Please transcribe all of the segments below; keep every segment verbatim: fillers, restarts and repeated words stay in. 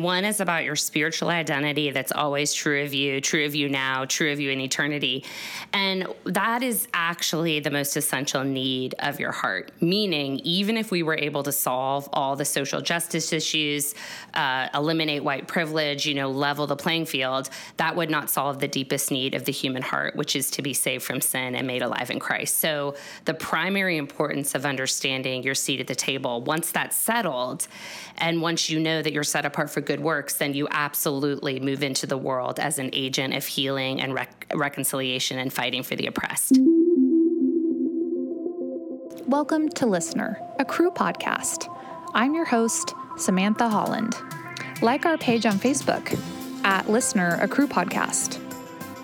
One is about your spiritual identity that's always true of you, true of you now, true of you in eternity. And that is actually the most essential need of your heart. Meaning, even if we were able to solve all the social justice issues, uh, eliminate white privilege, you know, level the playing field, that would not solve the deepest need of the human heart, which is to be saved from sin and made alive in Christ. So the primary importance of understanding your seat at the table, once that's settled, and once you know that you're set apart for good works, then you absolutely move into the world as an agent of healing and rec- reconciliation and fighting for the oppressed. Welcome to Listener, a Cru podcast. I'm your host, Samantha Holland. Like our page on Facebook at Listener, a Cru podcast,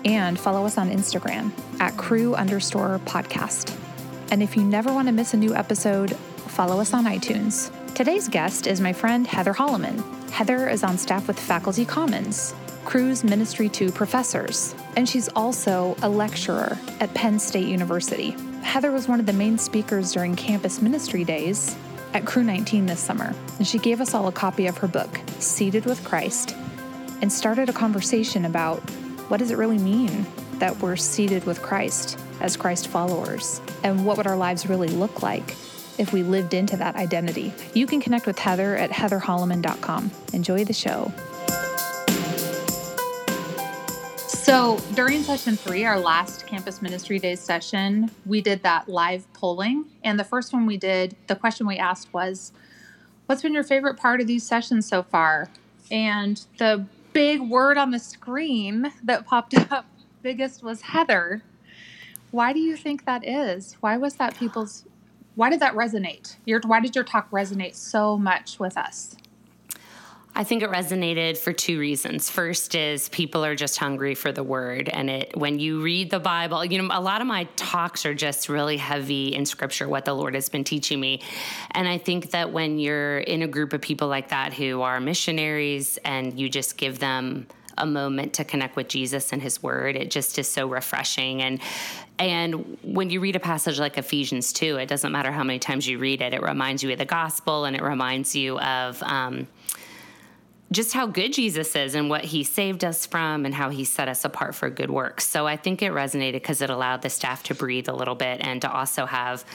and follow us on Instagram at Cru underscore podcast. And if you never want to miss a new episode, follow us on iTunes. Today's guest is my friend Heather Holleman. Heather is on staff with Faculty Commons, Cru's Ministry two professors, and she's also a lecturer at Penn State University. Heather was one of the main speakers during Campus Ministry Days at Cru nineteen this summer, and she gave us all a copy of her book, Seated with Christ, and started a conversation about what does it really mean that we're seated with Christ as Christ followers, and what would our lives really look like if we lived into that identity. You can connect with Heather at heather holleman dot com. Enjoy the show. So during session three, our last Campus Ministry Days session, we did that live polling. And the first one we did, the question we asked was, what's been your favorite part of these sessions so far? And the big word on the screen that popped up biggest was Heather. Why do you think that is? Why was that people's... Why did that resonate? Your, why did your talk resonate so much with us? I think it resonated for two reasons. First is people are just hungry for the word. And it when you read the Bible, you know, a lot of my talks are just really heavy in scripture, what the Lord has been teaching me. And I think that when you're in a group of people like that who are missionaries and you just give them a moment to connect with Jesus and his word, it just is so refreshing. And and when you read a passage like Ephesians two, it doesn't matter how many times you read it, it reminds you of the gospel and it reminds you of um, just how good Jesus is and what he saved us from and how he set us apart for good works. So I think it resonated because it allowed the staff to breathe a little bit and to also have,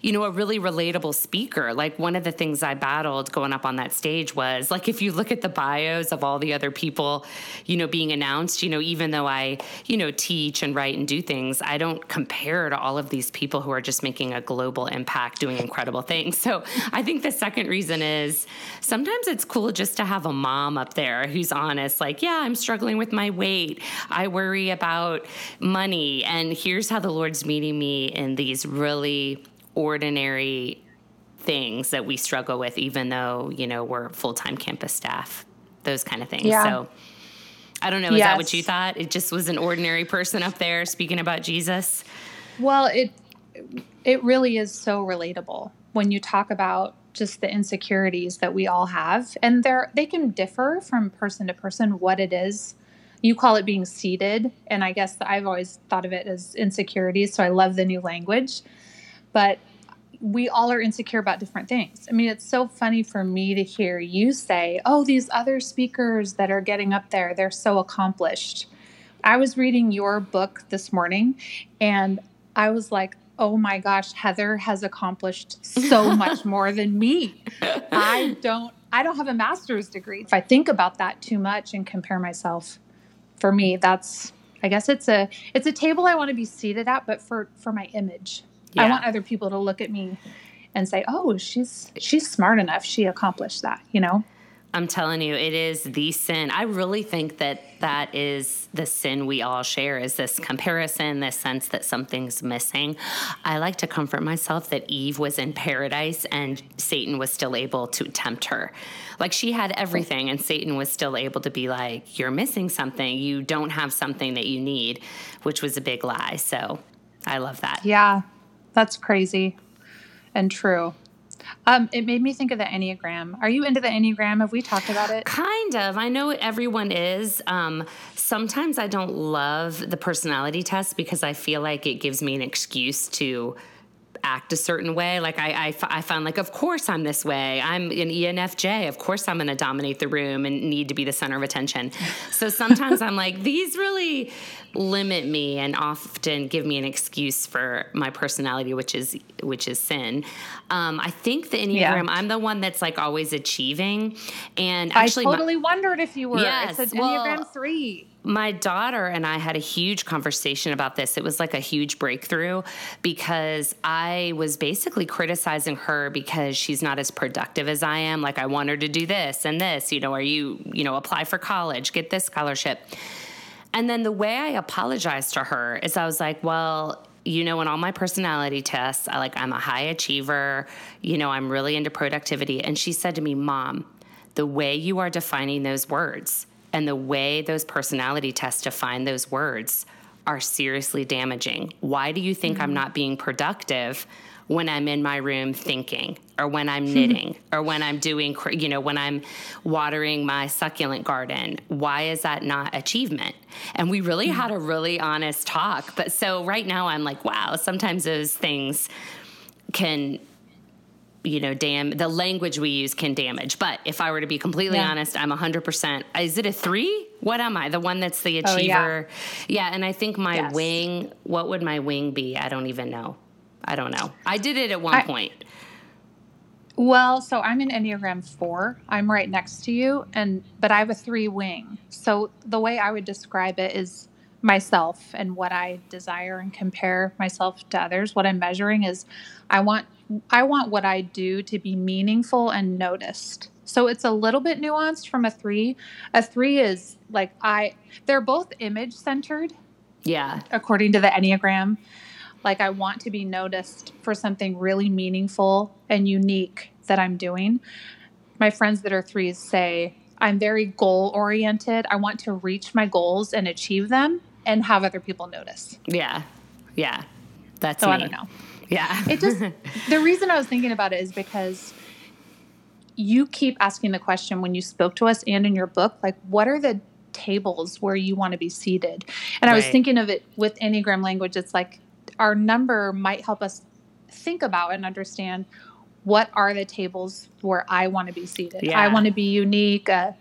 you know, a really relatable speaker. Like one of the things I battled going up on that stage was like, if you look at the bios of all the other people, you know, being announced, you know, even though I, you know, teach and write and do things, I don't compare to all of these people who are just making a global impact, doing incredible things. So I think the second reason is sometimes it's cool just to have a mom up there who's honest, like, yeah, I'm struggling with my weight. I worry about money. And here's how the Lord's meeting me in these really ordinary things that we struggle with, even though, you know, we're full-time campus staff, those kind of things. Yeah. So I don't know, is yes. that what you thought? It just was an ordinary person up there speaking about Jesus? Well, it, it really is so relatable when you talk about just the insecurities that we all have. And they're, they can differ from person to person what it is. You call it being seated. And I guess I've always thought of it as insecurities. So I love the new language. But we all are insecure about different things. I mean, it's so funny for me to hear you say, oh, these other speakers that are getting up there, they're so accomplished. I was reading your book this morning, and I was like, oh my gosh, Heather has accomplished so much more than me. I don't I don't have a master's degree. If I think about that too much and compare myself, for me, that's, I guess it's a it's a table I want to be seated at, but for, for my image. Yeah. I want other people to look at me and say, oh, she's she's smart enough. She accomplished that, you know? I'm telling you, it is the sin. I really think that that is the sin we all share, is this comparison, this sense that something's missing. I like to comfort myself that Eve was in paradise and Satan was still able to tempt her. Like she had everything and Satan was still able to be like, you're missing something. You don't have something that you need, which was a big lie. So I love that. Yeah. That's crazy and true. Um, it made me think of the Enneagram. Are you into the Enneagram? Have we talked about it? Kind of. I know everyone is. Um, sometimes I don't love the personality test because I feel like it gives me an excuse to act a certain way. Like I, I, I found like, of course I'm this way. I'm an E N F J. Of course I'm going to dominate the room and need to be the center of attention. So sometimes I'm like, these really limit me and often give me an excuse for my personality, which is, which is sin. Um, I think the Enneagram, yeah. I'm the one that's like always achieving. And actually I totally my, wondered if you were, yes, it's an Enneagram well, three. My daughter and I had a huge conversation about this. It was like a huge breakthrough because I was basically criticizing her because she's not as productive as I am. Like I want her to do this and this, you know, are you, you know, apply for college, get this scholarship. And then the way I apologized to her is I was like, well, you know, in all my personality tests, I like, I'm a high achiever, you know, I'm really into productivity. And she said to me, Mom, the way you are defining those words and the way those personality tests define those words are seriously damaging. Why do you think mm-hmm. I'm not being productive when I'm in my room thinking, or when I'm knitting, or when I'm doing, you know, when I'm watering my succulent garden? Why is that not achievement? And we really mm-hmm. had a really honest talk. But so right now I'm like, wow, sometimes those things can, you know, damn, the language we use can damage. But if I were to be completely yeah. honest, I'm one hundred percent. Is it a three? What am I? The one that's the achiever? Oh, yeah. yeah, and I think my yes. wing, what would my wing be? I don't even know. I don't know. I did it at one I, point. Well, so I'm an Enneagram four. I'm right next to you, and but I have a three wing. So the way I would describe it is myself and what I desire and compare myself to others. What I'm measuring is I want I want what I do to be meaningful and noticed. So it's a little bit nuanced from a three. A three is like I they're both image centered. Yeah. According to the Enneagram. Like I want to be noticed for something really meaningful and unique that I'm doing. My friends that are threes say, I'm very goal-oriented. I want to reach my goals and achieve them and have other people notice. Yeah. Yeah. That's so me. I don't know. Yeah. It just, the reason I was thinking about it is because you keep asking the question when you spoke to us and in your book, like what are the tables where you want to be seated? And right. I was thinking of it with Enneagram language. It's like, our number might help us think about and understand what are the tables where I want to be seated. Yeah. I want to be unique. A,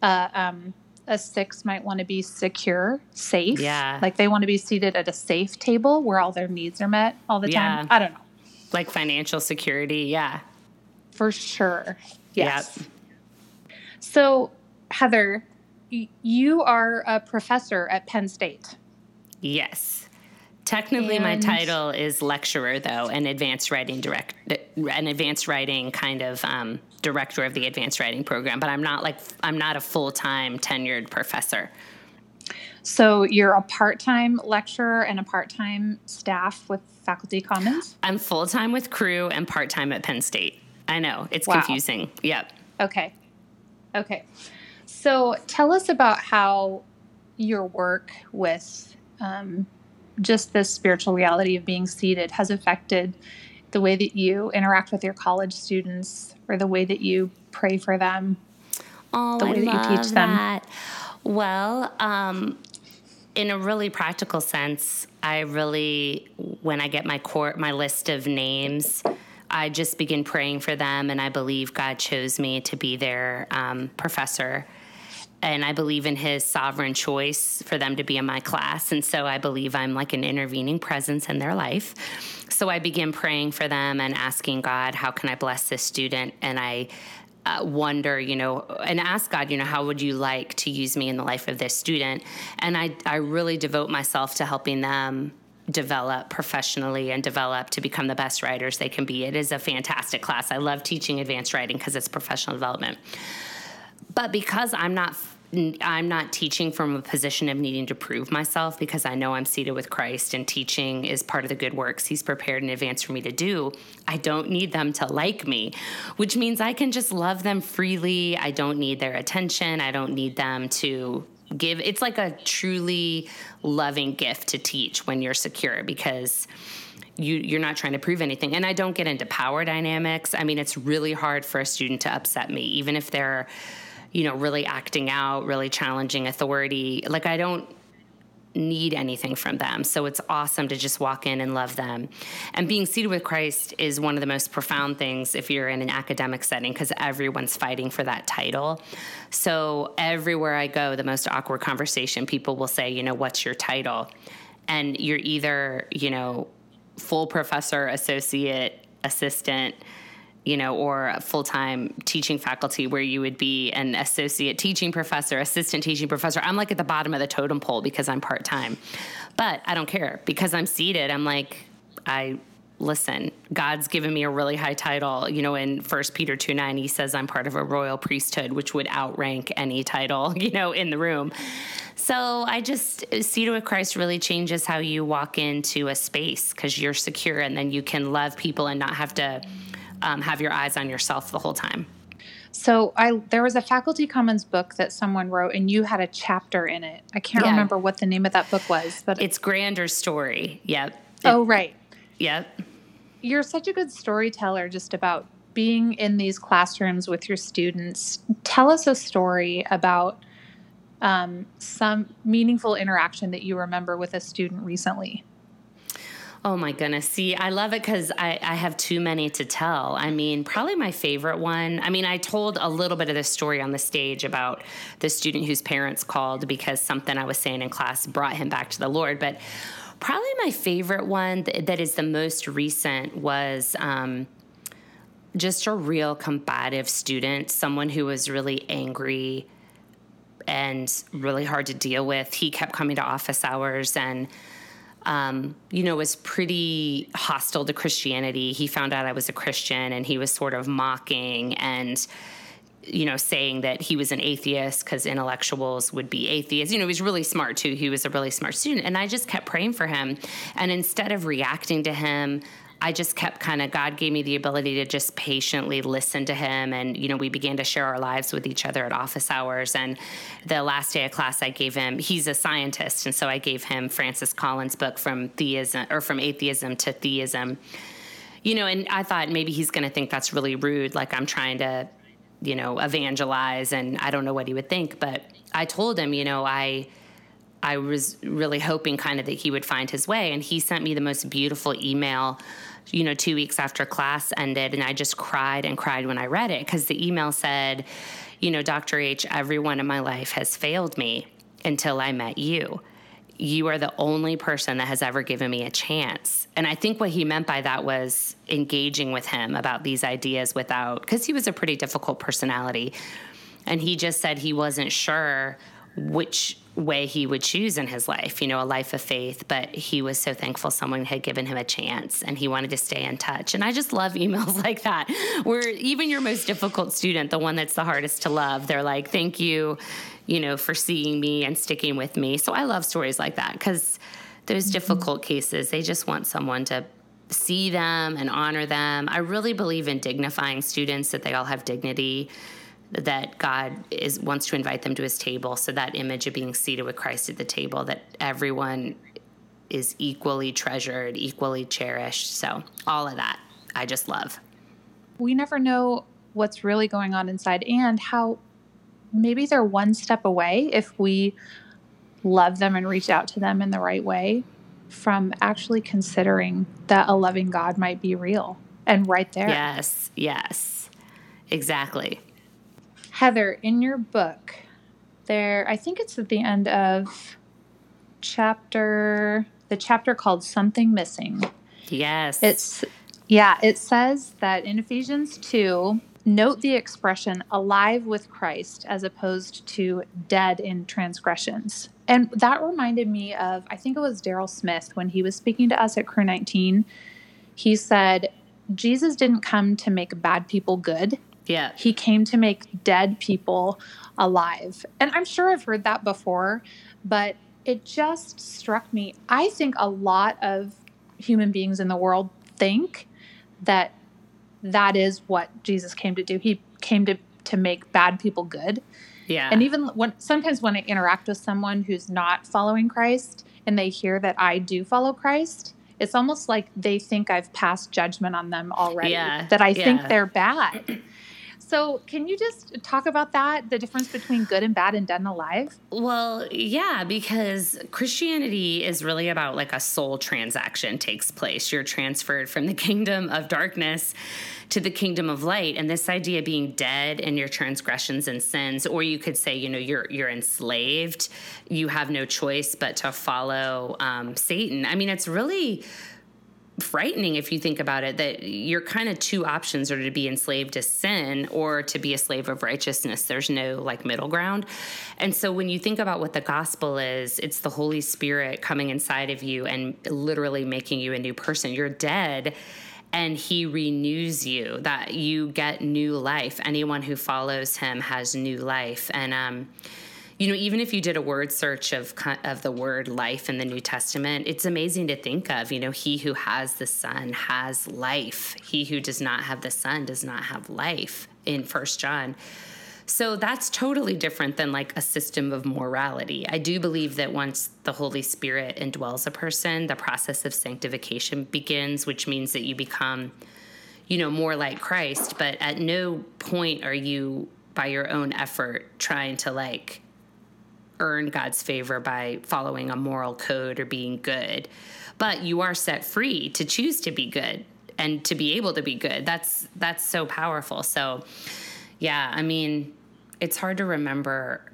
a, um, a six might want to be secure, safe. Yeah. Like they want to be seated at a safe table where all their needs are met all the yeah. time. I don't know. Like financial security. Yeah. For sure. Yes. Yep. So Heather, y- you are a professor at Penn State. Yes. Technically, and my title is lecturer, though, and advanced writing direct, an advanced writing kind of um, director of the advanced writing program. But I'm not like I'm not a full time tenured professor. So you're a part time lecturer and a part time staff with Faculty Commons. I'm full time with Cru and part time at Penn State. I know it's wow. confusing. Yep. Okay. Okay. So tell us about how your work with um, just this spiritual reality of being seated has affected the way that you interact with your college students or the way that you pray for them, oh, the way that you teach them. That. Well, um, in a really practical sense, I really, when I get my court, my list of names, I just begin praying for them. And I believe God chose me to be their um, professor. And I believe in his sovereign choice for them to be in my class. And so I believe I'm like an intervening presence in their life. So I begin praying for them and asking God, how can I bless this student? And I uh, wonder, you know, and ask God, you know, how would you like to use me in the life of this student? And I, I really devote myself to helping them develop professionally and develop to become the best writers they can be. It is a fantastic class. I love teaching advanced writing because it's professional development. But because I'm not I'm not teaching from a position of needing to prove myself, because I know I'm seated with Christ and teaching is part of the good works he's prepared in advance for me to do, I don't need them to like me, which means I can just love them freely. I don't need their attention. I don't need them to give. It's like a truly loving gift to teach when you're secure, because You, you're not trying to prove anything. And I don't get into power dynamics. I mean, it's really hard for a student to upset me, even if they're, you know, really acting out, really challenging authority. Like I don't, need anything from them. So it's awesome to just walk in and love them. And being seated with Christ is one of the most profound things if you're in an academic setting, because everyone's fighting for that title. So everywhere I go, the most awkward conversation, people will say, you know, what's your title? And you're either, you know, full professor, associate, assistant, you know, or a full-time teaching faculty, where you would be an associate teaching professor, assistant teaching professor. I'm like at the bottom of the totem pole because I'm part-time, but I don't care because I'm seated. I'm like, I listen, God's given me a really high title. You know, in First Peter two nine, he says I'm part of a royal priesthood, which would outrank any title, you know, in the room. So I just, seated with Christ really changes how you walk into a space, because you're secure, and then you can love people and not have to Um, have your eyes on yourself the whole time. So I there was a Faculty Commons book that someone wrote, and you had a chapter in it. I can't yeah. remember what the name of that book was. But it's Grander Story. Yep. It, oh, right. Yep. You're such a good storyteller just about being in these classrooms with your students. Tell us a story about um, some meaningful interaction that you remember with a student recently. Oh, my goodness. See, I love it because I, I have too many to tell. I mean, probably my favorite one. I mean, I told a little bit of this story on the stage about the student whose parents called because something I was saying in class brought him back to the Lord. But probably my favorite one th- that is the most recent was um, just a real combative student, someone who was really angry and really hard to deal with. He kept coming to office hours and Um, you know, was pretty hostile to Christianity. He found out I was a Christian, and he was sort of mocking and, you know, saying that he was an atheist because intellectuals would be atheists. You know, he was really smart too. He was a really smart student. And I just kept praying for him. And instead of reacting to him, I just kept kind of, God gave me the ability to just patiently listen to him. And, you know, we began to share our lives with each other at office hours. And the last day of class, I gave him, he's a scientist. And so I gave him Francis Collins' book from theism or from atheism to theism, you know, and I thought maybe he's going to think that's really rude. Like I'm trying to, you know, evangelize, and I don't know what he would think, but I told him, you know, I, I was really hoping kind of that he would find his way. And he sent me the most beautiful email, you know, two weeks after class ended. And I just cried and cried when I read it, because the email said, you know, Doctor H, everyone in my life has failed me until I met you. You are the only person that has ever given me a chance. And I think what he meant by that was engaging with him about these ideas without, because he was a pretty difficult personality. And he just said he wasn't sure which way he would choose in his life, you know, a life of faith, but he was so thankful someone had given him a chance, and he wanted to stay in touch. And I just love emails like that, where even your most difficult student, the one that's the hardest to love, they're like, thank you, you know, for seeing me and sticking with me. So I love stories like that, because those mm-hmm. difficult cases, they just want someone to see them and honor them. I really believe in dignifying students, that they all have dignity, that God is wants to invite them to his table. So that image of being seated with Christ at the table, that everyone is equally treasured, equally cherished. So all of that, I just love. We never know what's really going on inside, and how maybe they're one step away, if we love them and reach out to them in the right way, from actually considering that a loving God might be real and right there. Yes, yes, exactly. Heather, in your book, there, I think it's at the end of chapter, the chapter called Something Missing. Yes. It's, yeah, it says that in Ephesians two, note the expression alive with Christ as opposed to dead in transgressions. And that reminded me of, I think it was Daryl Smith, when he was speaking to us at Cru nineteen, he said, Jesus didn't come to make bad people good. Yeah. He came to make dead people alive. And I'm sure I've heard that before, but it just struck me. I think a lot of human beings in the world think that that is what Jesus came to do. He came to, to make bad people good. Yeah. And even when sometimes when I interact with someone who's not following Christ, and they hear that I do follow Christ, it's almost like they think I've passed judgment on them already, yeah. that I yeah. think they're bad. So can you just talk about that, the difference between good and bad and dead and alive? Well, yeah, because Christianity is really about like a soul transaction takes place. You're transferred from the kingdom of darkness to the kingdom of light. And this idea of being dead in your transgressions and sins, or you could say, you know, you're you're enslaved. You have no choice but to follow um, Satan. I mean, it's really frightening if you think about it, that your kind of two options are to be enslaved to sin or to be a slave of righteousness. There's no like middle ground. And so when you think about what the gospel is, it's the Holy Spirit coming inside of you and literally making you a new person. You're dead and he renews you, that you get new life. Anyone who follows him has new life. And, um, you know, even if you did a word search of of the word life in the New Testament, it's amazing to think of, you know, he who has the Son has life. He who does not have the Son does not have life in First John. So that's totally different than like a system of morality. I do believe that once the Holy Spirit indwells a person, the process of sanctification begins, which means that you become, you know, more like Christ. But at no point are you, by your own effort, trying to like earn God's favor by following a moral code or being good, but you are set free to choose to be good and to be able to be good. That's, that's so powerful. So yeah, I mean, it's hard to remember,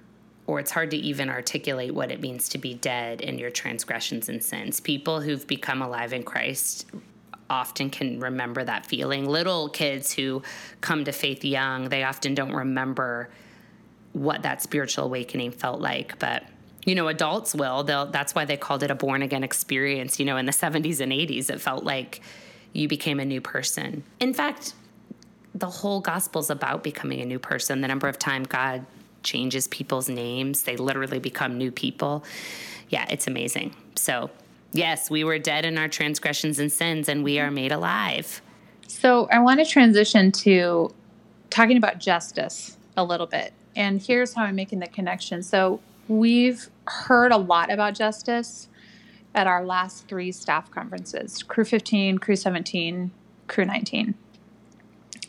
or it's hard to even articulate what it means to be dead in your transgressions and sins. People who've become alive in Christ often can remember that feeling. Little kids who come to faith young, they often don't remember what that spiritual awakening felt like. But, you know, adults will. They'll, that's why they called it a born-again experience. You know, in the seventies and eighties, it felt like you became a new person. In fact, the whole gospel's about becoming a new person. The number of times God changes people's names, they literally become new people. Yeah, it's amazing. So, yes, we were dead in our transgressions and sins, and we are made alive. So I want to transition to talking about justice a little bit. And here's how I'm making the connection. So we've heard a lot about justice at our last three staff conferences, Cru fifteen, Cru seventeen, Cru nineteen.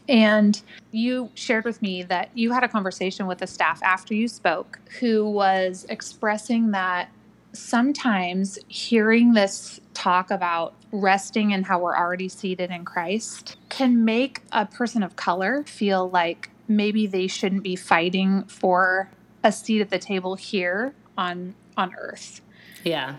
And you shared with me that you had a conversation with a staff after you spoke who was expressing that sometimes hearing this talk about resting and how we're already seated in Christ can make a person of color feel like maybe they shouldn't be fighting for a seat at the table here on on earth. Yeah.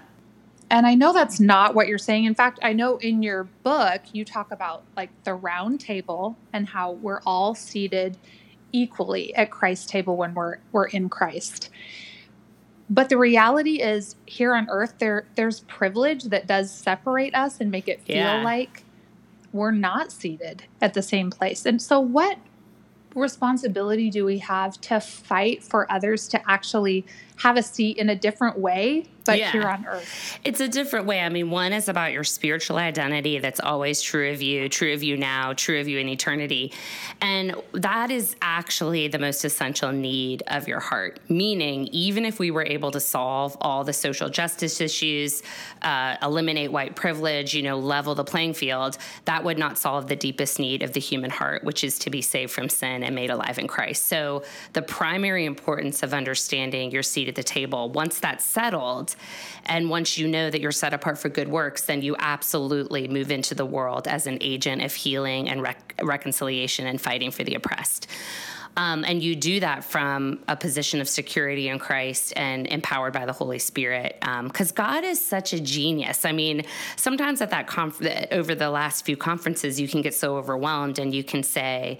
And I know that's not what you're saying. In fact, I know in your book, you talk about like the round table and how we're all seated equally at Christ's table when we're we're in Christ. But the reality is here on earth, there there's privilege that does separate us and make it feel yeah. like we're not seated at the same place. And so what responsibility do we have to fight for others to actually have a seat in a different way, but yeah. here on earth? It's a different way. I mean, one is about your spiritual identity. That's always true of you, true of you now, true of you in eternity. And that is actually the most essential need of your heart. Meaning, even if we were able to solve all the social justice issues, uh, eliminate white privilege, you know, level the playing field, that would not solve the deepest need of the human heart, which is to be saved from sin and made alive in Christ. So the primary importance of understanding your seat at the table, once that's settled, and once you know that you're set apart for good works, then you absolutely move into the world as an agent of healing and rec- reconciliation and fighting for the oppressed. Um, and you do that from a position of security in Christ and empowered by the Holy Spirit. Um, 'cause God is such a genius. I mean, sometimes at that conf- over the last few conferences, you can get so overwhelmed and you can say,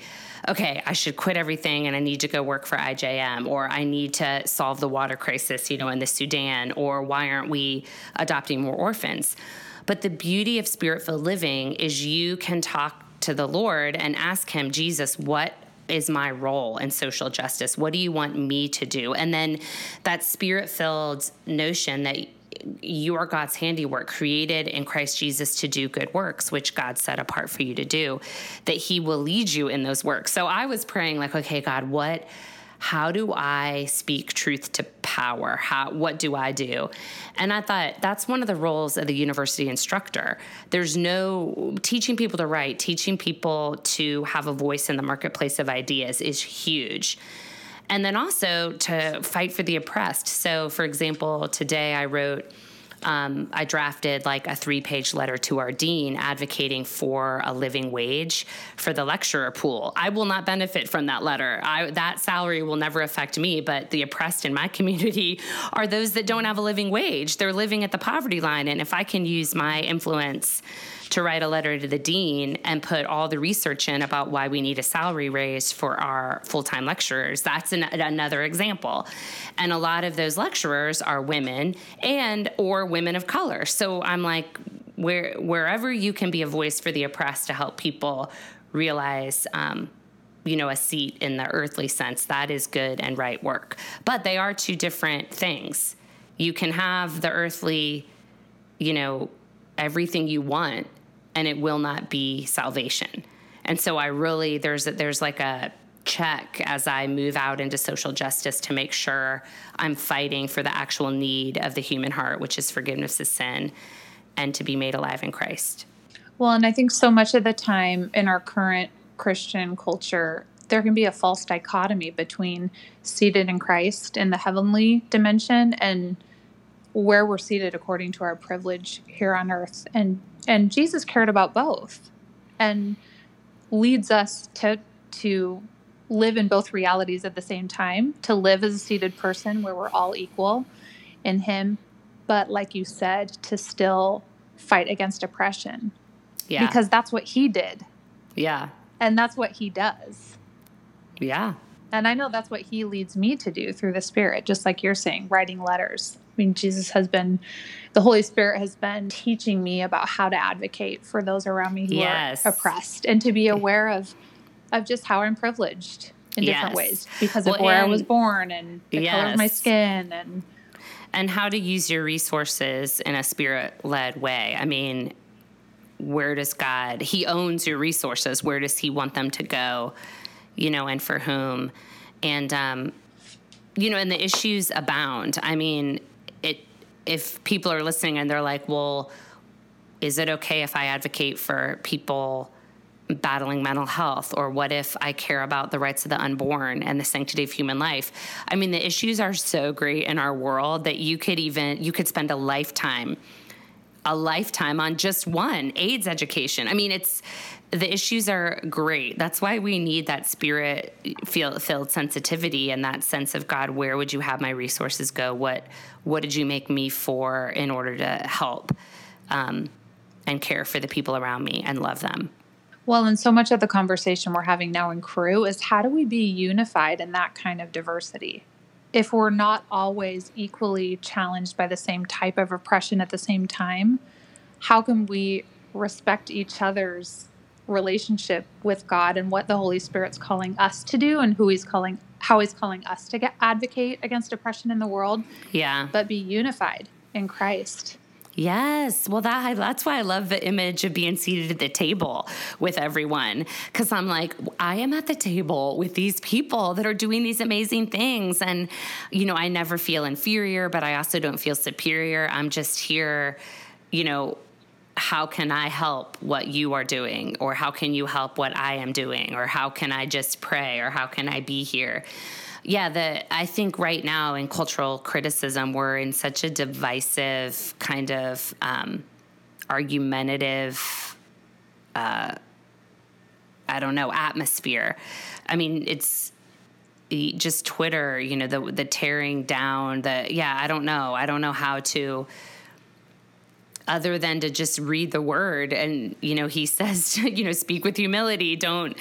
okay, I should quit everything and I need to go work for I J M, or I need to solve the water crisis, you know, in the Sudan, or why aren't we adopting more orphans? But the beauty of spirit-filled living is you can talk to the Lord and ask him, Jesus, what is my role in social justice? What do you want me to do? And then that spirit-filled notion that you are God's handiwork, created in Christ Jesus to do good works, which God set apart for you to do, that he will lead you in those works. So I was praying like, okay, God, what, how do I speak truth to power? power? How, what do I do? And I thought, that's one of the roles of the university instructor. There's no teaching people to write, teaching people to have a voice in the marketplace of ideas is huge. And then also to fight for the oppressed. So, for example, today I wrote, um, I drafted like a three-page letter to our dean advocating for a living wage for the lecturer pool. I will not benefit from that letter. I, that salary will never affect me, but the oppressed in my community are those that don't have a living wage. They're living at the poverty line. And if I can use my influence to write a letter to the dean and put all the research in about why we need a salary raise for our full-time lecturers. That's an, another example. And a lot of those lecturers are women and or women of color. So I'm like, where, wherever you can be a voice for the oppressed to help people realize, um, you know, a seat in the earthly sense, that is good and right work. But they are two different things. You can have the earthly, you know, everything you want, and it will not be salvation. And so I really, there's there's like a check as I move out into social justice to make sure I'm fighting for the actual need of the human heart, which is forgiveness of sin and to be made alive in Christ. Well, and I think so much of the time in our current Christian culture, there can be a false dichotomy between seated in Christ in the heavenly dimension and where we're seated according to our privilege here on earth. And and Jesus cared about both and leads us to to live in both realities at the same time, to live as a seated person where we're all equal in him, but like you said, to still fight against oppression. Yeah. Because that's what he did. Yeah. And that's what he does. Yeah. And I know that's what he leads me to do through the Spirit, just like you're saying, writing letters. I mean, Jesus has been, the Holy Spirit has been teaching me about how to advocate for those around me who yes. are oppressed and to be aware of of just how I'm privileged in yes. different ways because well, of where and, I was born and the yes. color of my skin and and how to use your resources in a Spirit-led way. I mean, where does God, he owns your resources. Where does he want them to go, you know, and for whom? And, um, you know, and the issues abound. I mean, It, if people are listening and they're like, well, is it okay if I advocate for people battling mental health? Or what if I care about the rights of the unborn and the sanctity of human life? I mean, the issues are so great in our world that you could even, you could spend a lifetime, a lifetime on just one, AIDS education. I mean, it's, the issues are great. That's why we need that Spirit-filled sensitivity and that sense of, God, where would you have my resources go? What what did you make me for in order to help um, and care for the people around me and love them? Well, and so much of the conversation we're having now in Cru is how do we be unified in that kind of diversity? If we're not always equally challenged by the same type of oppression at the same time, how can we respect each other's relationship with God and what the Holy Spirit's calling us to do and who he's calling, how he's calling us to get, advocate against oppression in the world. Yeah. But be unified in Christ. Yes. Well, that that's why I love the image of being seated at the table with everyone. Because I'm like, I am at the table with these people that are doing these amazing things. And, you know, I never feel inferior, but I also don't feel superior. I'm just here, you know, how can I help what you are doing? Or how can you help what I am doing? Or how can I just pray? Or how can I be here? Yeah, the, I think right now in cultural criticism, we're in such a divisive kind of um, argumentative, uh, I don't know, atmosphere. I mean, it's just Twitter, you know, the, the tearing down, the, yeah, I don't know. I don't know how to... other than to just read the word. And, you know, he says, you know, speak with humility. Don't,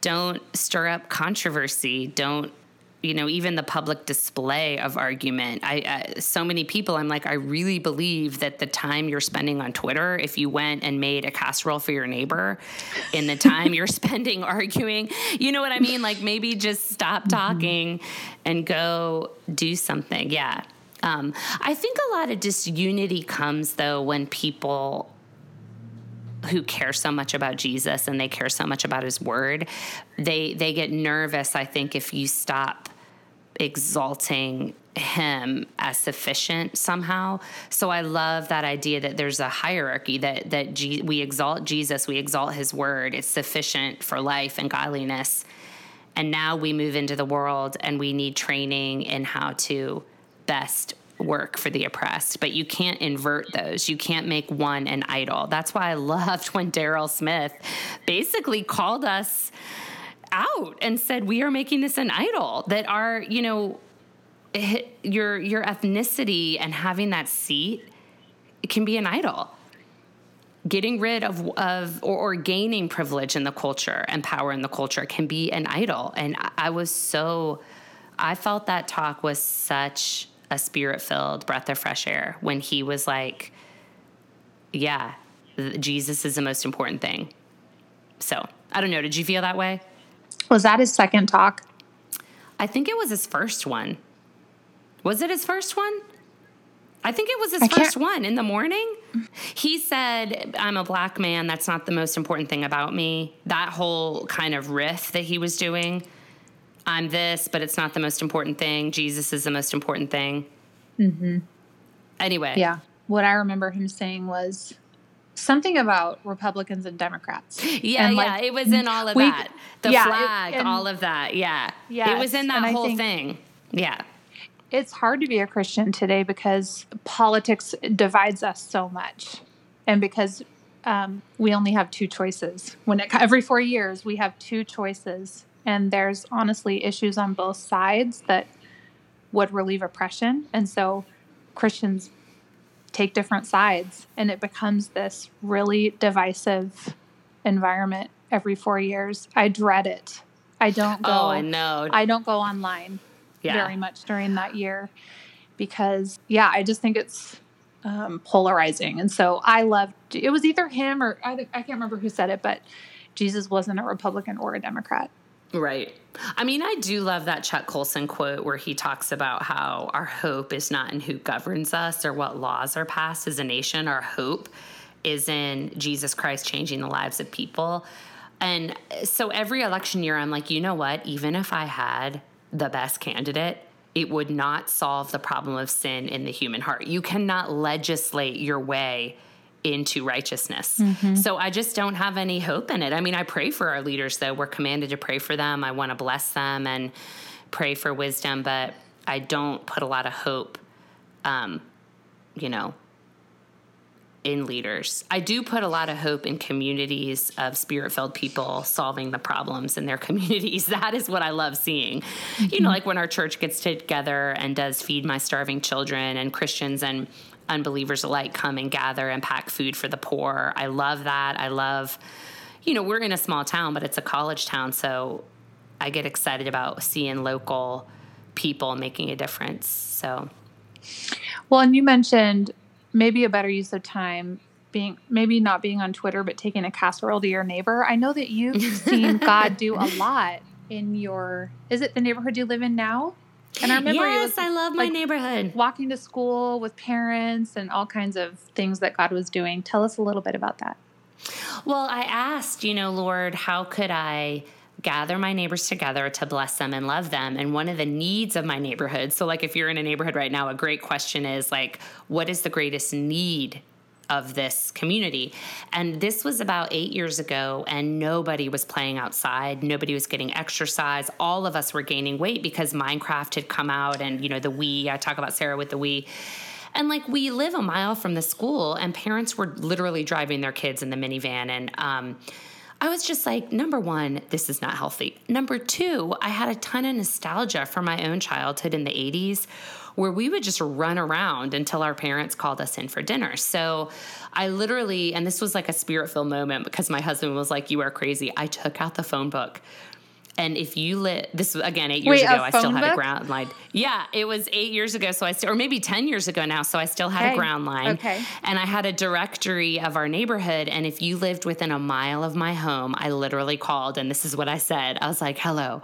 don't stir up controversy. Don't, you know, even the public display of argument. I, I, so many people, I'm like, I really believe that the time you're spending on Twitter, if you went and made a casserole for your neighbor in the time you're spending arguing, you know what I mean? Like maybe just stop talking and go do something. Yeah. Um, I think a lot of disunity comes, though, when people who care so much about Jesus and they care so much about his word, they they get nervous, I think, if you stop exalting him as sufficient somehow. So I love that idea that there's a hierarchy, that that G- we exalt Jesus, we exalt his word. It's sufficient for life and godliness. And now we move into the world and we need training in how to best work for the oppressed. But you can't invert those. You can't make one an idol. That's why I loved when Daryl Smith basically called us out and said, we are making this an idol, that our, you know, your your ethnicity and having that seat, it can be an idol. Getting rid of, of or, or gaining privilege in the culture and power in the culture can be an idol. And I was so, I felt that talk was such a spirit-filled breath of fresh air when he was like, yeah, Jesus is the most important thing. So I don't know. Did you feel that way? Was that his second talk? I think it was his first one. Was it his first one? I think it was his I first can't. one in the morning. He said, I'm a black man. That's not the most important thing about me. That whole kind of riff that he was doing. I'm this, but it's not the most important thing. Jesus is the most important thing. Mm-hmm. Anyway. Yeah. What I remember him saying was something about Republicans and Democrats. Yeah, and yeah. Like, it was in all of we, that. The yeah, flag, it, and, all of that. Yeah. Yes, it was in that whole think, thing. Yeah. It's hard to be a Christian today because politics divides us so much, and because um, we only have two choices. When it, every four years, we have two choices, and there's honestly issues on both sides that would relieve oppression, and so Christians take different sides, and it becomes this really divisive environment every four years. I dread it. I don't go. Oh, I know. I don't go online. Yeah. Very much during that year because, yeah, I just think it's um, polarizing. And so I loved, it was either him or, I, I can't remember who said it, but Jesus wasn't a Republican or a Democrat. Right. I mean, I do love that Chuck Colson quote where he talks about how our hope is not in who governs us or what laws are passed as a nation. Our hope is in Jesus Christ changing the lives of people. And so every election year, I'm like, you know what, even if I had the best candidate, it would not solve the problem of sin in the human heart. You cannot legislate your way into righteousness. Mm-hmm. So I just don't have any hope in it. I mean, I pray for our leaders, though. We're commanded to pray for them. I want to bless them and pray for wisdom, but I don't put a lot of hope, um, you know, in leaders. I do put a lot of hope in communities of spirit-filled people solving the problems in their communities. That is what I love seeing. Mm-hmm. You know, like when our church gets together and does Feed My Starving Children, and Christians and unbelievers alike come and gather and pack food for the poor. I love that. I love, you know, we're in a small town, but it's a college town. So I get excited about seeing local people making a difference. So. Well, and you mentioned maybe a better use of time being, maybe not being on Twitter, but taking a casserole to your neighbor. I know that you've seen God do a lot in your, is it the neighborhood you live in now? And I remember yes, you was, I love my like, neighborhood. Walking to school with parents and all kinds of things that God was doing. Tell us a little bit about that. Well, I asked, you know, Lord, how could I gather my neighbors together to bless them and love them? And one of the needs of my neighborhood, so like if you're in a neighborhood right now, a great question is like, what is the greatest need of this community? And this was about eight years ago, and nobody was playing outside. Nobody was getting exercise. All of us were gaining weight because Minecraft had come out, and, you know, the Wii, I talk about Sarah with the Wii. And like, we live a mile from the school, and parents were literally driving their kids in the minivan. And, um, I was just like, number one, this is not healthy. Number two, I had a ton of nostalgia for my own childhood in the eighties where we would just run around until our parents called us in for dinner. So I literally, and this was like a spirit-filled moment because my husband was like, you are crazy. I took out the phone book. And if you lit, this was, again, eight years Wait, ago, I still had book? a ground line. Yeah, it was eight years ago, so I still, or maybe ten years ago now, so I still had okay. a ground line. Okay. And I had a directory of our neighborhood, and if you lived within a mile of my home, I literally called, and this is what I said. I was like, hello,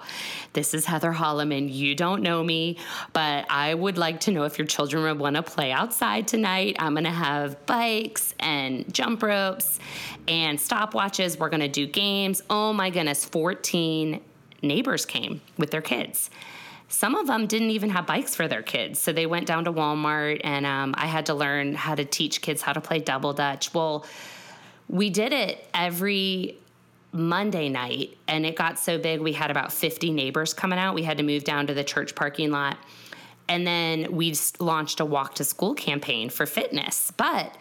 this is Heather Holleman. You don't know me, but I would like to know if your children would want to play outside tonight. I'm going to have bikes and jump ropes and stopwatches. We're going to do games. Oh, my goodness, fourteen neighbors came with their kids. Some of them didn't even have bikes for their kids. So they went down to Walmart, and um, I had to learn how to teach kids how to play double dutch. Well, we did it every Monday night, and it got so big we had about fifty neighbors coming out. We had to move down to the church parking lot. And then we launched a walk to school campaign for fitness. But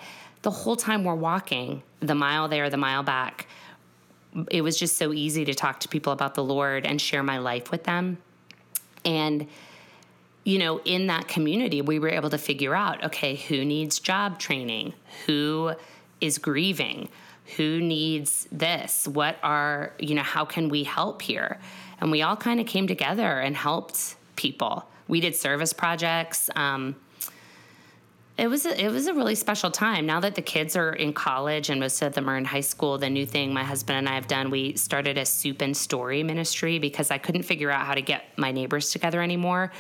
the whole time we're walking, the mile there, the mile back, it was just so easy to talk to people about the Lord and share my life with them. And, you know, in that community, we were able to figure out, okay, who needs job training? Who is grieving? Who needs this? What are, you know, how can we help here? And we all kind of came together and helped people. We did service projects. Um, it was a, it was a really special time. Now that the kids are in college and most of them are in high school, the new thing my husband and I have done, we started a soup and story ministry because I couldn't figure out how to get my neighbors together anymore.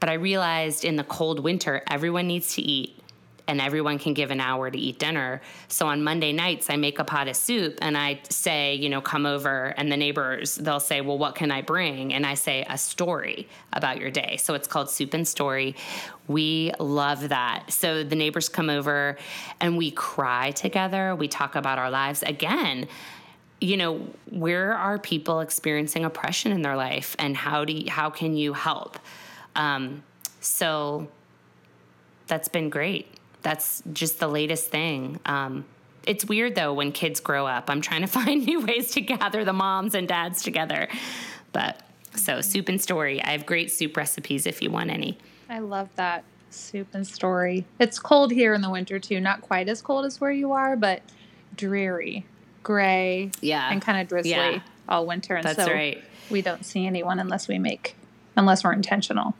But I realized in the cold winter, everyone needs to eat and everyone can give an hour to eat dinner. So on Monday nights, I make a pot of soup and I say, you know, come over, and the neighbors, they'll say, well, what can I bring? And I say a story about your day. So it's called Soup and Story. We love that. So the neighbors come over and we cry together. We talk about our lives. Again, you know, where are people experiencing oppression in their life, and how do you, how can you help? Um, so that's been great. That's just the latest thing. Um, it's weird, though, when kids grow up. I'm trying to find new ways to gather the moms and dads together. But so soup and story. I have great soup recipes if you want any. I love that, soup and story. It's cold here in the winter, too. Not quite as cold as where you are, but dreary, gray, yeah, and kind of drizzly yeah. all winter. And That's so right. we don't see anyone unless we make, unless we're intentional.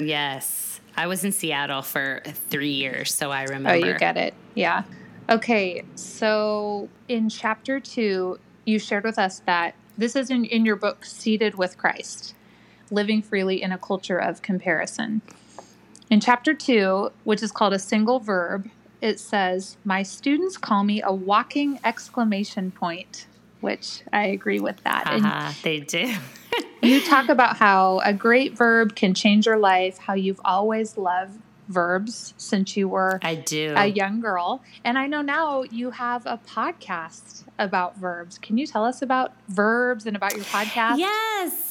Yes. I was in Seattle for three years, so I remember. Oh, you get it. Yeah. Okay, so in chapter two, you shared with us that this is in, in your book, Seated with Christ, Living Freely in a Culture of Comparison. In chapter two, which is called A Single Verb, it says, my students call me a walking exclamation point, which I agree with that. Uh-huh, they do. You talk about how a great verb can change your life, how you've always loved verbs since you were I do. a young girl. And I know now you have a podcast about verbs. Can you tell us about verbs and about your podcast? Yes.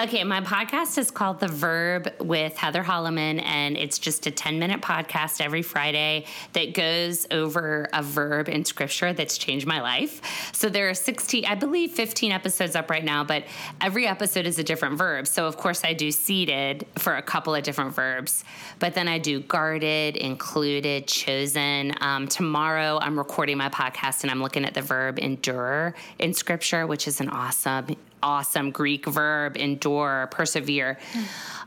Okay, my podcast is called The Verb with Heather Holleman, and it's just a ten-minute podcast every Friday that goes over a verb in Scripture that's changed my life. So there are sixteen, I believe fifteen episodes up right now, but every episode is a different verb. So, of course, I do seated for a couple of different verbs, but then I do guarded, included, chosen. Um, tomorrow I'm recording my podcast, and I'm looking at the verb endure in Scripture, which is an awesome awesome Greek verb, endure, persevere.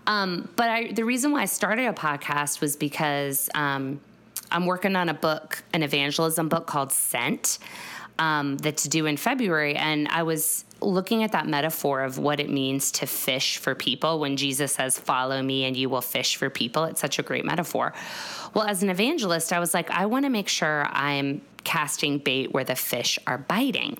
Um, but I, the reason why I started a podcast was because um, I'm working on a book, an evangelism book called Scent, um, that's due in February. And I was looking at that metaphor of what it means to fish for people. When Jesus says, follow me and you will fish for people, it's such a great metaphor. Well, as an evangelist, I was like, I want to make sure I'm casting bait where the fish are biting.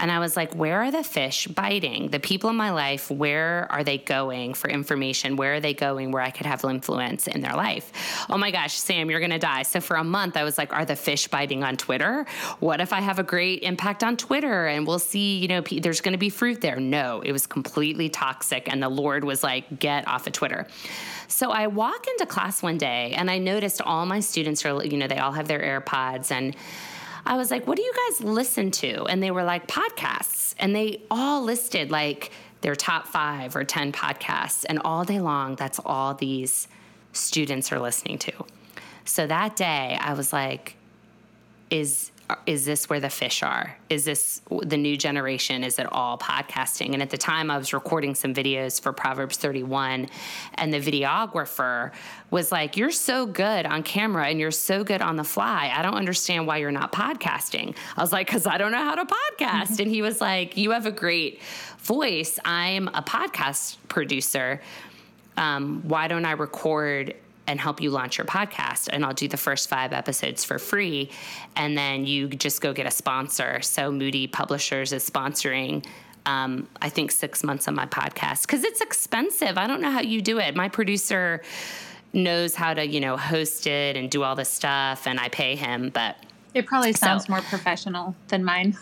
And I was like, where are the fish biting? The people in my life, where are they going for information? Where are they going where I could have influence in their life? Oh my gosh, Sam, you're going to die. So for a month, I was like, are the fish biting on Twitter? What if I have a great impact on Twitter and we'll see, you know, there's going to be fruit there? No, it was completely toxic. And the Lord was like, get off of Twitter. So I walk into class one day and I noticed all my students are, you know, they all have their AirPods, and I was like, what do you guys listen to? And they were like, podcasts. And they all listed like their top five or ten podcasts. And all day long, that's all these students are listening to. So that day I was like, is, is this where the fish are? Is this the new generation? Is it all podcasting? And at the time I was recording some videos for Proverbs thirty-one, and the videographer was like, you're so good on camera and you're so good on the fly. I don't understand why you're not podcasting. I was like, because I don't know how to podcast. And he was like, you have a great voice. I'm a podcast producer. Um, why don't I record and help you launch your podcast, and I'll do the first five episodes for free, and then you just go get a sponsor. So Moody Publishers is sponsoring um, I think, six months on my podcast because it's expensive. I don't know how you do it. My producer knows how to, you know, host it and do all this stuff, and I pay him, but... It probably sounds so, more professional than mine.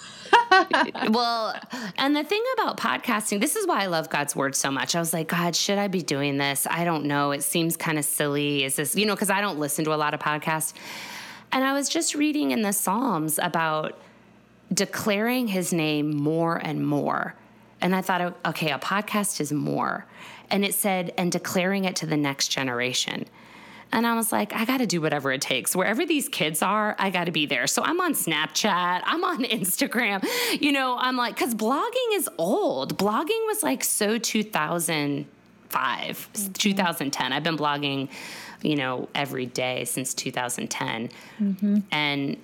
Well, and the thing about podcasting, this is why I love God's word so much. I was like, God, should I be doing this? I don't know. It seems kind of silly. Is this, you know, because I don't listen to a lot of podcasts. And I was just reading in the Psalms about declaring his name more and more. And I thought, okay, a podcast is more. And it said, and declaring it to the next generation. And I was like, I got to do whatever it takes. Wherever these kids are, I got to be there. So I'm on Snapchat. I'm on Instagram. You know, I'm like, because blogging is old. Blogging was like so two thousand five, mm-hmm. two thousand ten. I've been blogging, you know, every day since two thousand ten. Mm-hmm. And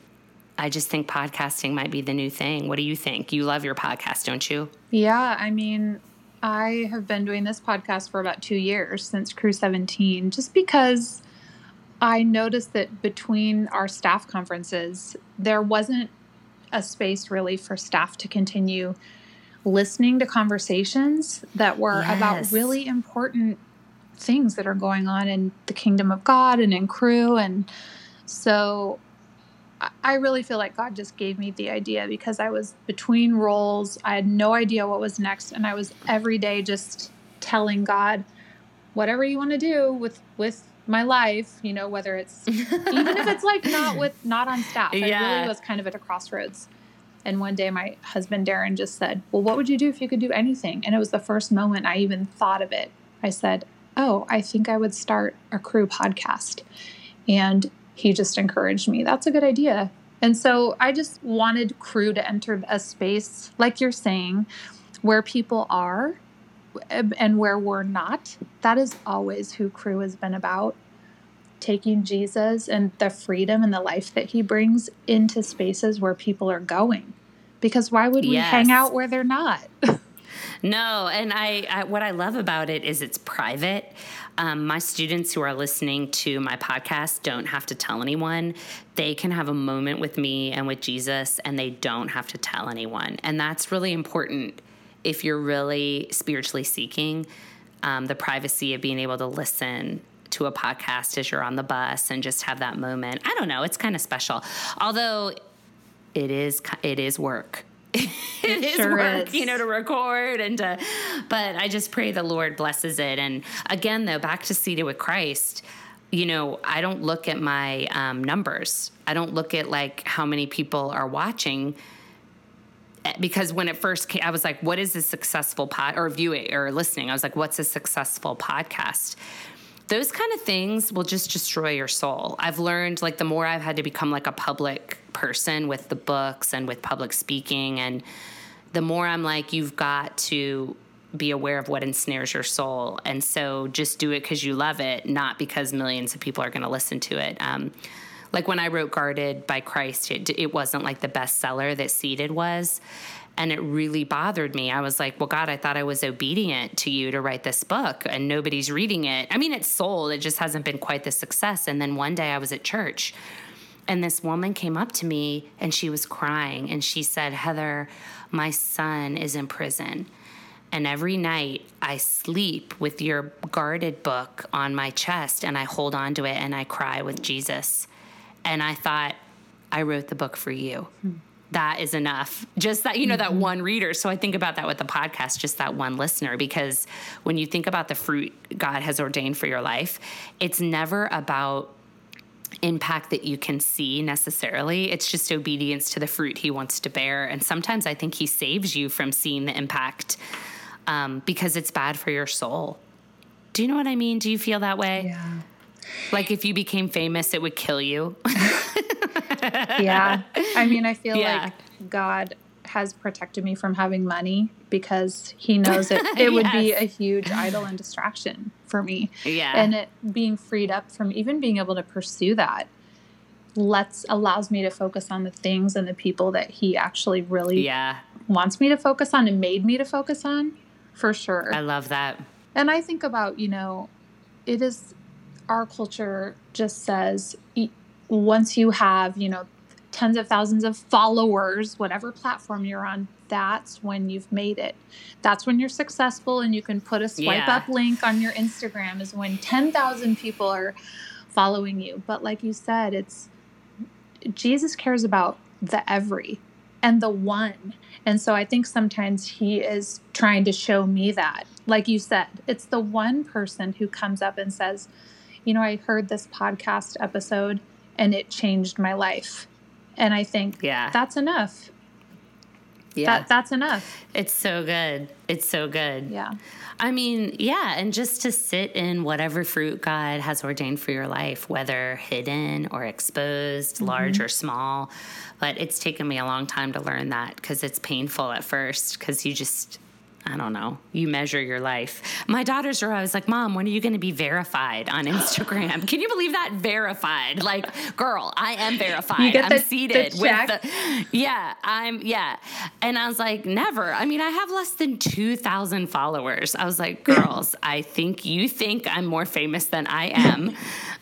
I just think podcasting might be the new thing. What do you think? You love your podcast, don't you? Yeah, I mean... I have been doing this podcast for about two years since Cru seventeen, just because I noticed that between our staff conferences, there wasn't a space really for staff to continue listening to conversations that were yes. about really important things that are going on in the kingdom of God and in Cru. And so I really feel like God just gave me the idea because I was between roles. I had no idea what was next. And I was every day just telling God, whatever you want to do with, with my life, you know, whether it's, even if it's like not with, not on staff, yeah. I really was kind of at a crossroads. And one day my husband, Darren, just said, well, what would you do if you could do anything? And it was the first moment I even thought of it. I said, oh, I think I would start a Cru podcast. And he just encouraged me. That's a good idea. And so I just wanted Cru to enter a space, like you're saying, where people are and where we're not. That is always who Cru has been about, taking Jesus and the freedom and the life that he brings into spaces where people are going. Because why would we yes. hang out where they're not? No, and I, I what I love about it is it's private. Um, my students who are listening to my podcast don't have to tell anyone. They can have a moment with me and with Jesus, and they don't have to tell anyone. And that's really important if you're really spiritually seeking um, the privacy of being able to listen to a podcast as you're on the bus and just have that moment. I don't know. It's kind of special, although it is it is work. It, it is sure work, is. You know, to record and to, but I just pray the Lord blesses it. And again, though, back to Seated with Christ, you know, I don't look at my um, numbers. I don't look at like how many people are watching, because when it first came, I was like, what is a successful pod or viewing or listening? I was like, what's a successful podcast? Those kind of things will just destroy your soul. I've learned, like, the more I've had to become like a public person with the books and with public speaking, and the more I'm like, you've got to be aware of what ensnares your soul. And so just do it because you love it, not because millions of people are going to listen to it. Um, like when I wrote Guarded by Christ, it, it wasn't like the bestseller that Seated was. And it really bothered me. I was like, well, God, I thought I was obedient to you to write this book and nobody's reading it. I mean, it's sold. It just hasn't been quite the success. And then one day I was at church and this woman came up to me and she was crying. And she said, Heather, my son is in prison. And every night I sleep with your Guarded book on my chest and I hold on to it and I cry with Jesus. And I thought, I wrote the book for you. Hmm. That is enough. Just that, you know, that one reader. So I think about that with the podcast, just that one listener, because when you think about the fruit God has ordained for your life, it's never about impact that you can see necessarily. It's just obedience to the fruit he wants to bear. And sometimes I think he saves you from seeing the impact um, because it's bad for your soul. Do you know what I mean? Do you feel that way? Yeah. Like if you became famous, it would kill you. Yeah. I mean, I feel yeah. like God has protected me from having money because he knows it, it yes. would be a huge idol and distraction for me. Yeah. And it being freed up from even being able to pursue that lets allows me to focus on the things and the people that he actually really yeah. wants me to focus on and made me to focus on, for sure. I love that. And I think about, you know, it is... our culture just says once you have, you know, tens of thousands of followers, whatever platform you're on, that's when you've made it. That's when you're successful and you can put a swipe yeah. up link on your Instagram, is when ten thousand people are following you. But like you said, it's Jesus cares about the every and the one. And so I think sometimes he is trying to show me that, like you said, it's the one person who comes up and says, you know, I heard this podcast episode and it changed my life. And I think yeah. that's enough. Yeah, that, that's enough. It's so good. It's so good. Yeah. I mean, yeah. And just to sit in whatever fruit God has ordained for your life, whether hidden or exposed, mm-hmm. large or small. But it's taken me a long time to learn that, because it's painful at first, because you just, I don't know, you measure your life. My daughters are always like, Mom, when are you going to be verified on Instagram? Can you believe that? Verified. Like, girl, I am verified. You get I'm the, seated the with the, yeah, I'm, yeah. And I was like, never. I mean, I have less than two thousand followers. I was like, girls, I think you think I'm more famous than I am.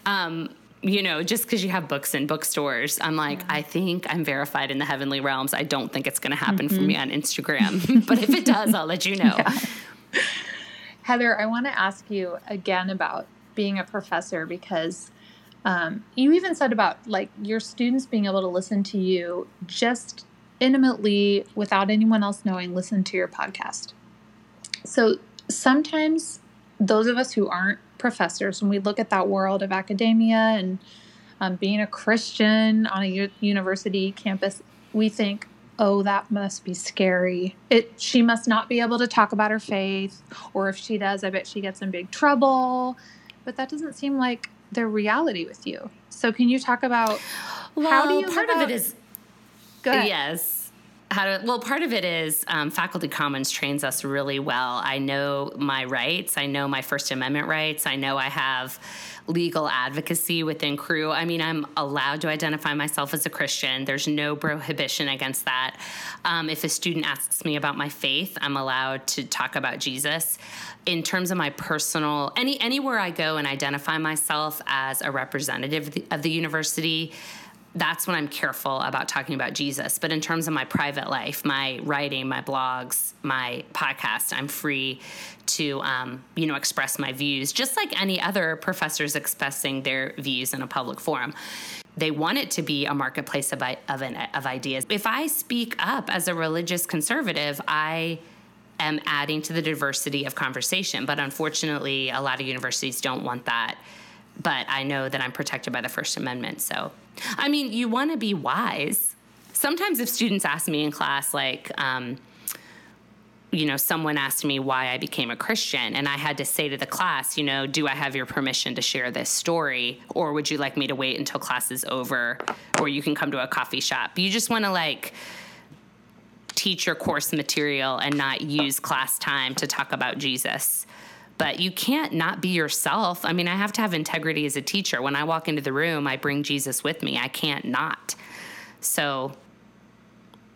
Um, you know, just because you have books in bookstores, I'm like, yeah. I think I'm verified in the heavenly realms. I don't think it's going to happen mm-hmm. for me on Instagram. But if it does, I'll let you know. Yeah. Heather, I want to ask you again about being a professor, because um, you even said about like your students being able to listen to you just intimately without anyone else knowing, listen to your podcast. So sometimes those of us who aren't professors, when we look at that world of academia and um, being a Christian on a u- university campus, we think, oh, that must be scary. It, she must not be able to talk about her faith, or if she does, I bet she gets in big trouble. But that doesn't seem like the reality with you. So can you talk about well, how do you part live of out- it is go ahead. Yes. How to, well, part of it is um, Faculty Commons trains us really well. I know my rights. I know my First Amendment rights. I know I have legal advocacy within Cru. I mean, I'm allowed to identify myself as a Christian. There's no prohibition against that. Um, if a student asks me about my faith, I'm allowed to talk about Jesus. In terms of my personal, any anywhere I go and identify myself as a representative of the, of the university, that's when I'm careful about talking about Jesus. But in terms of my private life, my writing, my blogs, my podcast, I'm free to, um, you know, express my views, just like any other professors expressing their views in a public forum. They want it to be a marketplace of, of, an, of ideas. If I speak up as a religious conservative, I am adding to the diversity of conversation. But unfortunately, a lot of universities don't want that. But I know that I'm protected by the First Amendment. So, I mean, you want to be wise. Sometimes if students ask me in class, like, um, you know, someone asked me why I became a Christian, and I had to say to the class, you know, do I have your permission to share this story, or would you like me to wait until class is over, or you can come to a coffee shop? You just want to, like, teach your course material and not use class time to talk about Jesus. But you can't not be yourself. I mean, I have to have integrity as a teacher. When I walk into the room, I bring Jesus with me. I can't not. So,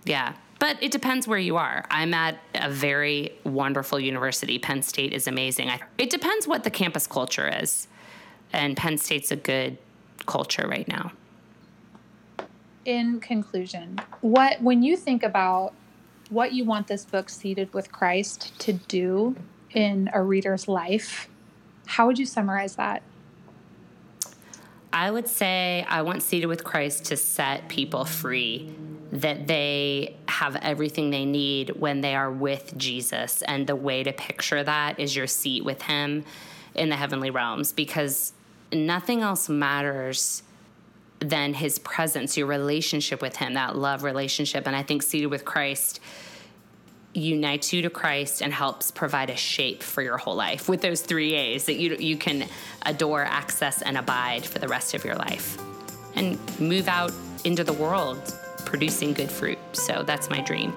yeah. But it depends where you are. I'm at a very wonderful university. Penn State is amazing. I, it depends what the campus culture is. And Penn State's a good culture right now. In conclusion, what when you think about what you want this book, Seated with Christ, to do in a reader's life, how would you summarize that? I would say I want Seated with Christ to set people free, that they have everything they need when they are with Jesus. And the way to picture that is your seat with him in the heavenly realms, because nothing else matters than his presence, your relationship with him, that love relationship. And I think Seated with Christ unites you to Christ and helps provide a shape for your whole life with those three A's that you you can adore, access, and abide for the rest of your life, and move out into the world producing good fruit. So that's my dream.